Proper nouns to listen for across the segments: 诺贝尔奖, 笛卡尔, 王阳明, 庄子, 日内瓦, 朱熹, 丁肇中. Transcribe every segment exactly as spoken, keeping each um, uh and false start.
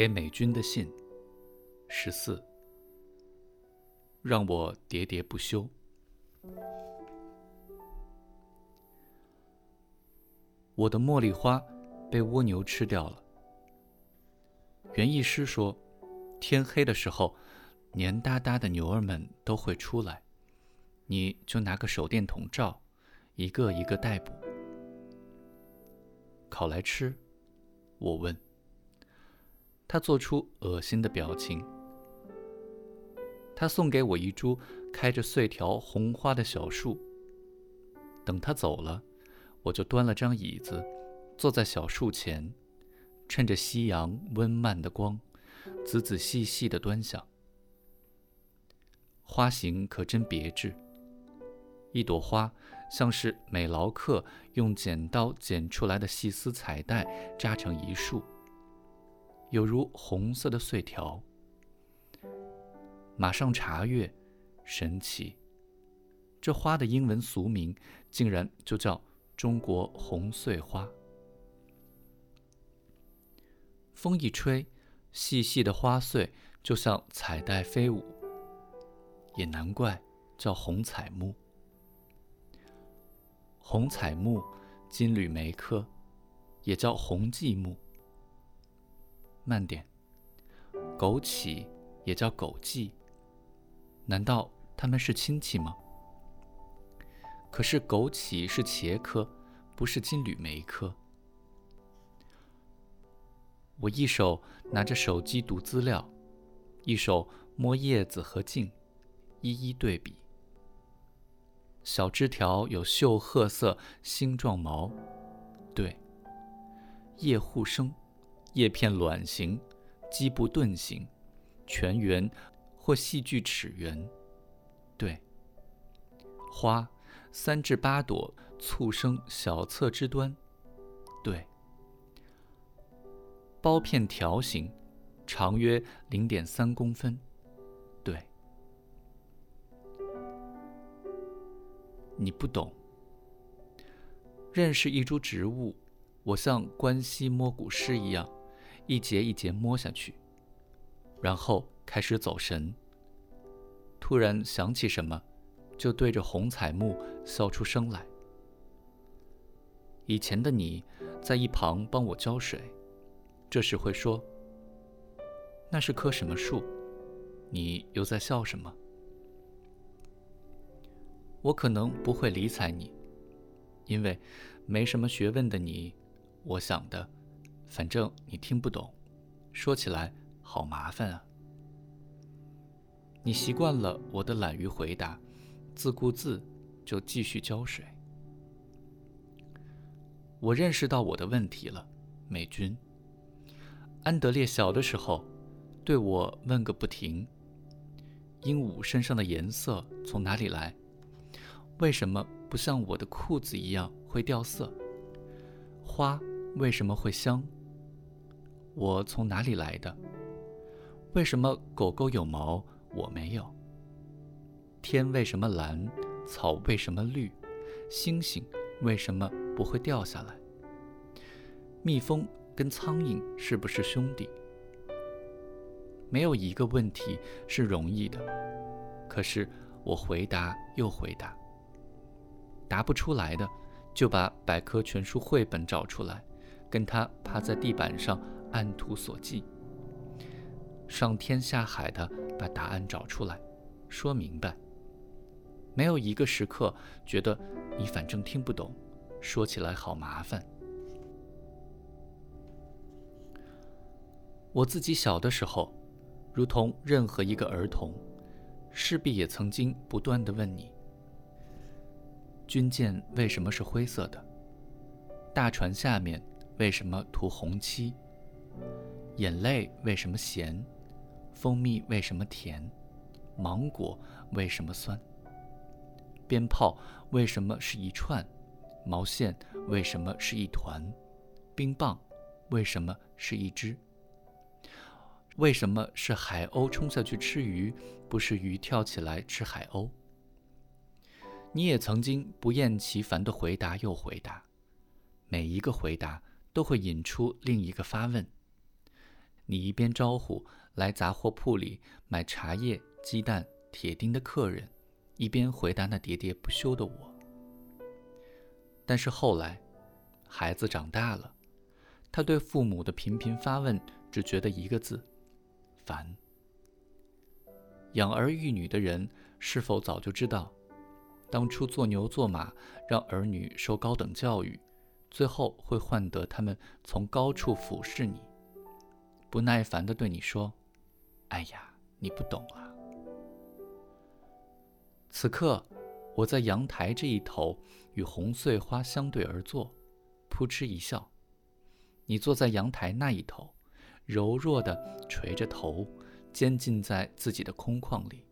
给美军的信十四，让我喋喋不休。我的茉莉花被蜗牛吃掉了。园艺师说，天黑的时候，黏哒哒的牛儿们都会出来，你就拿个手电筒照，一个一个逮捕。烤来吃？我问。他做出恶心的表情。他送给我一株开着碎条红花的小树。等他走了，我就端了张椅子，坐在小树前，趁着夕阳温漫的光，仔仔细细地端详。花型可真别致，一朵花像是美劳课用剪刀剪出来的细丝彩带扎成一束，有如红色的碎条。马上查阅，神奇，这花的英文俗名竟然就叫中国红穗花。风一吹，细细的花穗就像彩带飞舞，也难怪叫红彩木。红彩木、金缕梅科，也叫红继木。慢点，枸杞也叫枸杞。难道他们是亲戚吗？可是枸杞是茄科，不是金缕梅科。我一手拿着手机读资料，一手摸叶子和茎，一一对比。小枝条有锈褐色星状毛，对，叶互生，叶片卵形，基部盾形，全圆或细锯齿圆，对。花三至八朵，簇生小侧枝端，对。苞片条形，长约 零点三 公分，对。你不懂。认识一株植物，我像关西摸骨师一样，一节一节摸下去，然后开始走神。突然想起什么，就对着红彩木笑出声来。以前的你在一旁帮我浇水，这时会说，那是棵什么树？你又在笑什么？我可能不会理睬你，因为没什么学问的你，我想的，反正你听不懂，说起来好麻烦啊。你习惯了我的懒于回答，自顾自就继续浇水。我认识到我的问题了，美军。安德烈小的时候对我问个不停，鹦鹉身上的颜色从哪里来？为什么不像我的裤子一样会掉色？花为什么会香？我从哪里来的？为什么狗狗有毛，我没有？天为什么蓝？草为什么绿？星星为什么不会掉下来？蜜蜂跟苍蝇是不是兄弟？没有一个问题是容易的，可是我回答又回答，答不出来的就把百科全书绘本找出来，跟他趴在地板上按图索骥，上天下海的把答案找出来，说明白。没有一个时刻觉得你反正听不懂，说起来好麻烦。我自己小的时候，如同任何一个儿童，势必也曾经不断地问你：军舰为什么是灰色的？大船下面为什么涂红漆？眼泪为什么咸？蜂蜜为什么甜？芒果为什么酸？鞭炮为什么是一串？毛线为什么是一团？冰棒为什么是一只？为什么是海鸥冲下去吃鱼，不是鱼跳起来吃海鸥？你也曾经不厌其烦地回答又回答，每一个回答都会引出另一个发问。你一边招呼来杂货铺里买茶叶、鸡蛋、铁钉的客人，一边回答那喋喋不休的我。但是后来，孩子长大了，他对父母的频频发问只觉得一个字：烦。养儿育女的人是否早就知道，当初做牛做马让儿女受高等教育，最后会换得他们从高处俯视你，不耐烦地对你说：哎呀，你不懂啊。此刻我在阳台这一头与红穗花相对而坐，扑哧一笑。你坐在阳台那一头，柔弱地垂着头，监禁在自己的空旷里。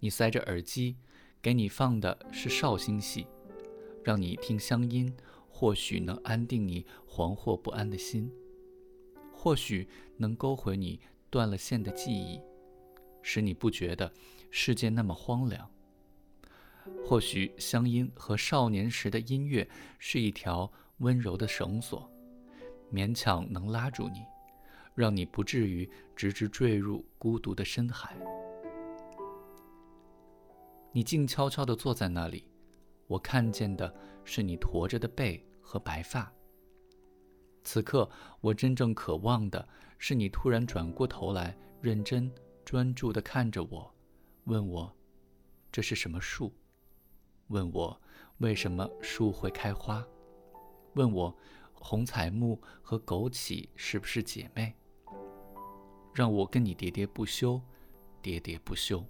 你塞着耳机，给你放的是绍兴戏，让你听乡音，或许能安定你惶惑不安的心，或许能勾回你断了线的记忆，使你不觉得世界那么荒凉。或许乡音和少年时的音乐是一条温柔的绳索，勉强能拉住你，让你不至于直直坠入孤独的深海。你静悄悄地坐在那里，我看见的是你驼着的背和白发。此刻我真正渴望的是你突然转过头来，认真专注地看着我，问我这是什么树，问我为什么树会开花，问我红彩木和枸杞是不是姐妹，让我跟你喋喋不休，喋喋不休，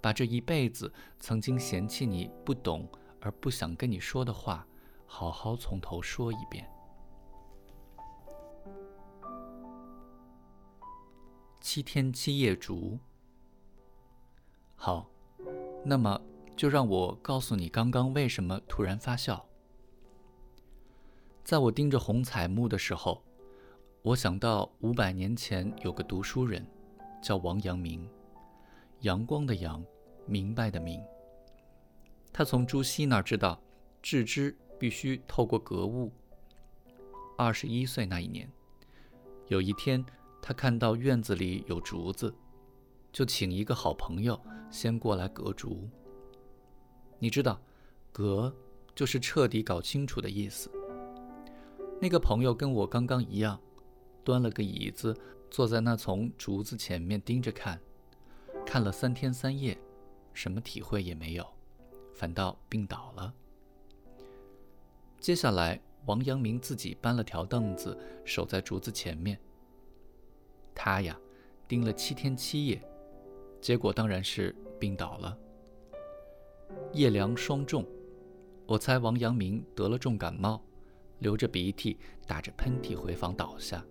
把这一辈子曾经嫌弃你不懂而不想跟你说的话，好好从头说一遍。七天七夜竹。好，那么就让我告诉你刚刚为什么突然发笑。在我盯着红彩木的时候，我想到五百年前有个读书人叫王阳明，阳光的阳，明白的明。他从朱熹那儿知道致知必须透过格物。二十一岁那一年，有一天他看到院子里有竹子，就请一个好朋友先过来隔竹。你知道，隔就是彻底搞清楚的意思。那个朋友跟我刚刚一样，端了个椅子坐在那丛竹子前面盯着看，看了三天三夜，什么体会也没有，反倒病倒了。接下来王阳明自己搬了条凳子守在竹子前面。他呀，盯了七天七夜，结果当然是病倒了。夜凉霜重，我猜王阳明得了重感冒，流着鼻涕打着喷嚏回房倒下。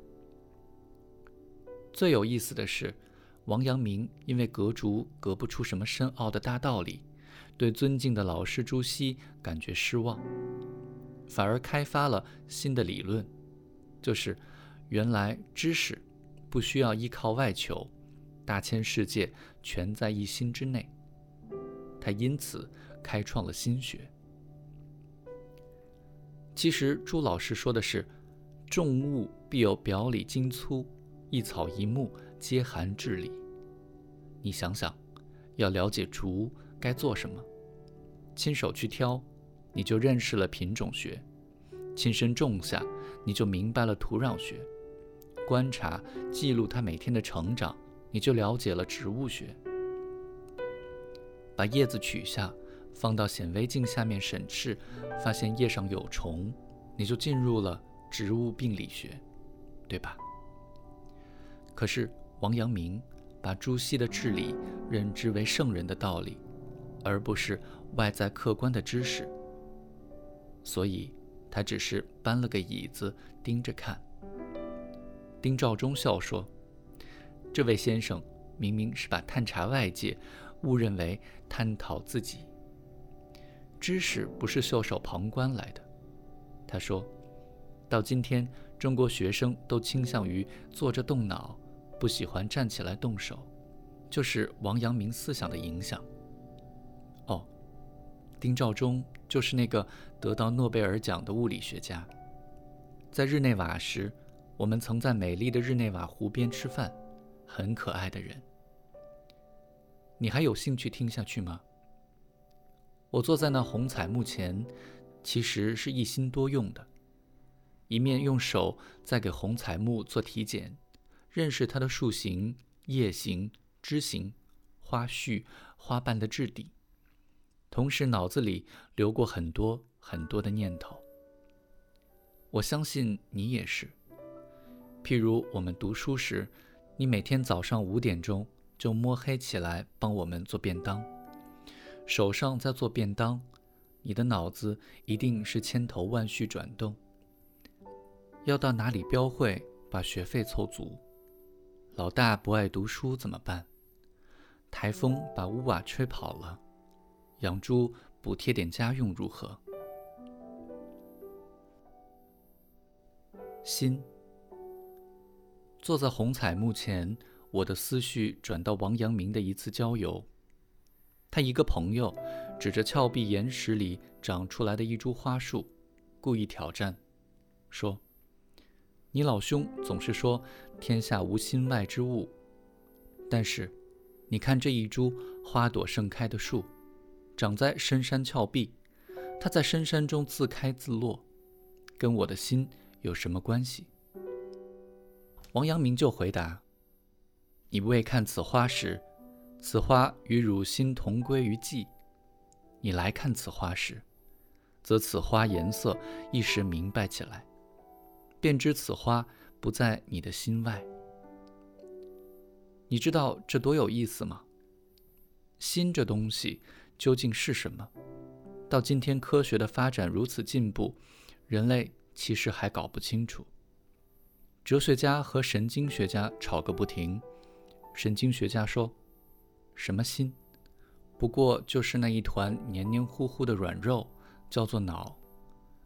最有意思的是，王阳明因为隔竹隔不出什么深奥的大道理，对尊敬的老师朱熹感觉失望，反而开发了新的理论，就是原来知识不需要依靠外求，大千世界全在一心之内。他因此开创了心学。其实朱老师说的是，众物必有表里精粗，一草一木皆含至理。你想想，要了解竹该做什么，亲手去挑，你就认识了品种学；亲身种下，你就明白了土壤学；观察记录它每天的成长，你就了解了植物学；把叶子取下放到显微镜下面审视，发现叶上有虫，你就进入了植物病理学，对吧？可是王阳明把朱熹的治理认知为圣人的道理，而不是外在客观的知识，所以他只是搬了个椅子盯着看。丁肇中笑说，这位先生明明是把探查外界误认为探讨自己，知识不是袖手旁观来的。他说，到今天中国学生都倾向于坐着动脑，不喜欢站起来动手，就是王阳明思想的影响。哦，丁肇中就是那个得到诺贝尔奖的物理学家。在日内瓦时，我们曾在美丽的日内瓦湖边吃饭，很可爱的人。你还有兴趣听下去吗？我坐在那红彩幕前，其实是一心多用的，一面用手在给红彩木做体检，认识它的树形、叶形、枝形、花序、花瓣的质地，同时脑子里流过很多很多的念头。我相信你也是。譬如我们读书时，你每天早上五点钟就摸黑起来帮我们做便当，手上在做便当，你的脑子一定是千头万绪转动，要到哪里标会把学费凑足？老大不爱读书怎么办？台风把屋瓦吹跑了，养猪补贴点家用如何？心坐在红彩幕前，我的思绪转到王阳明的一次郊游。他一个朋友指着峭壁岩石里长出来的一株花树，故意挑战，说：你老兄总是说天下无心外之物，但是你看这一株花朵盛开的树，长在深山峭壁，它在深山中自开自落，跟我的心有什么关系？王阳明就回答：你未看此花时，此花与汝心同归于寂；你来看此花时，则此花颜色一时明白起来，便知此花不在你的心外。你知道这多有意思吗？心这东西究竟是什么？到今天科学的发展如此进步，人类其实还搞不清楚。哲学家和神经学家吵个不停，神经学家说：什么心？不过就是那一团黏黏糊糊的软肉，叫做脑，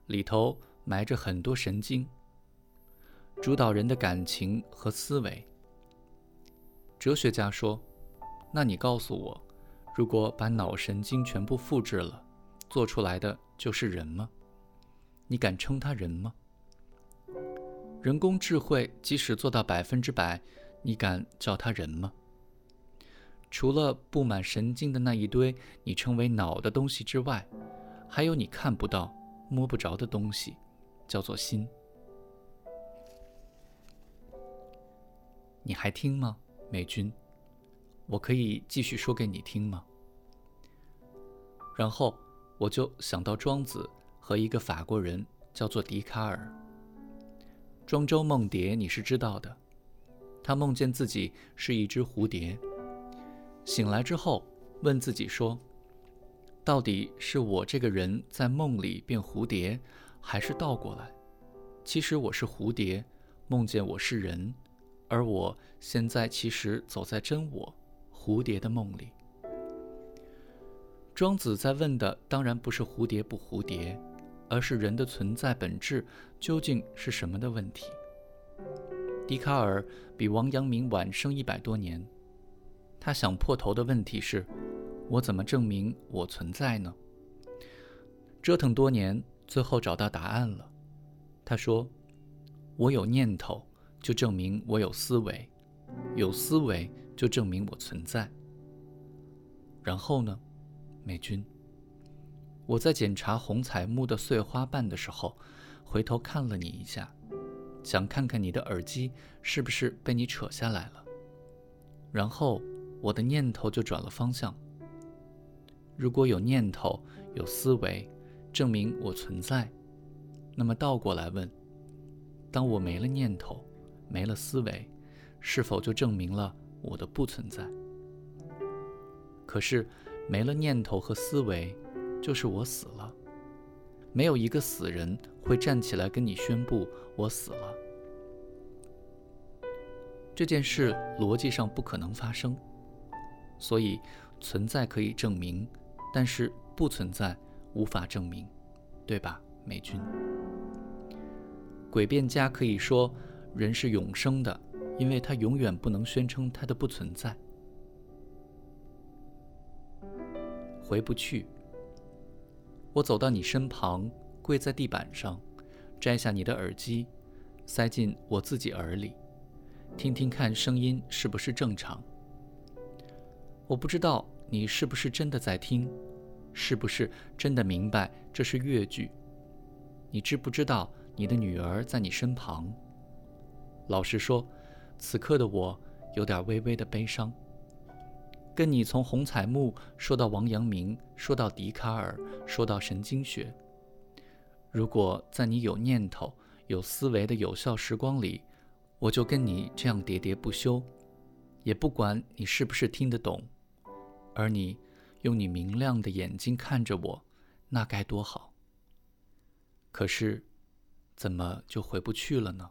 里头埋着很多神经，主导人的感情和思维。哲学家说：那你告诉我，如果把脑神经全部复制了，做出来的就是人吗？你敢称它人吗？人工智慧即使做到百分之百，你敢叫它人吗？除了布满神经的那一堆你称为脑的东西之外，还有你看不到、摸不着的东西，叫做心。你还听吗，美君？我可以继续说给你听吗？然后我就想到庄子和一个法国人叫做笛卡尔。庄周梦蝶你是知道的，他梦见自己是一只蝴蝶，醒来之后问自己说：到底是我这个人在梦里变蝴蝶，还是倒过来？其实我是蝴蝶，梦见我是人，而我现在其实走在真我蝴蝶的梦里。庄子在问的当然不是蝴蝶不蝴蝶，而是人的存在本质究竟是什么的问题。笛卡尔比王阳明晚生一百多年，他想破头的问题是：我怎么证明我存在呢？折腾多年，最后找到答案了。他说：我有念头，就证明我有思维；有思维，就证明我存在。然后呢，美君？我在检查红彩木的碎花瓣的时候，回头看了你一下，想看看你的耳机是不是被你扯下来了。然后我的念头就转了方向。如果有念头、有思维，证明我存在，那么倒过来问：当我没了念头、没了思维，是否就证明了我的不存在？可是没了念头和思维，就是我死了。没有一个死人会站起来跟你宣布我死了。这件事逻辑上不可能发生，所以存在可以证明，但是不存在无法证明，对吧，美君？诡辩家可以说人是永生的，因为他永远不能宣称他的不存在。回不去。我走到你身旁，跪在地板上，摘下你的耳机，塞进我自己耳里，听听看声音是不是正常。我不知道你是不是真的在听，是不是真的明白这是越剧。你知不知道你的女儿在你身旁？老实说，此刻的我有点微微的悲伤。跟你从红彩木说到王阳明，说到笛卡尔，说到神经学。如果在你有念头、有思维的有效时光里，我就跟你这样喋喋不休，也不管你是不是听得懂。而你用你明亮的眼睛看着我，那该多好。可是，怎么就回不去了呢？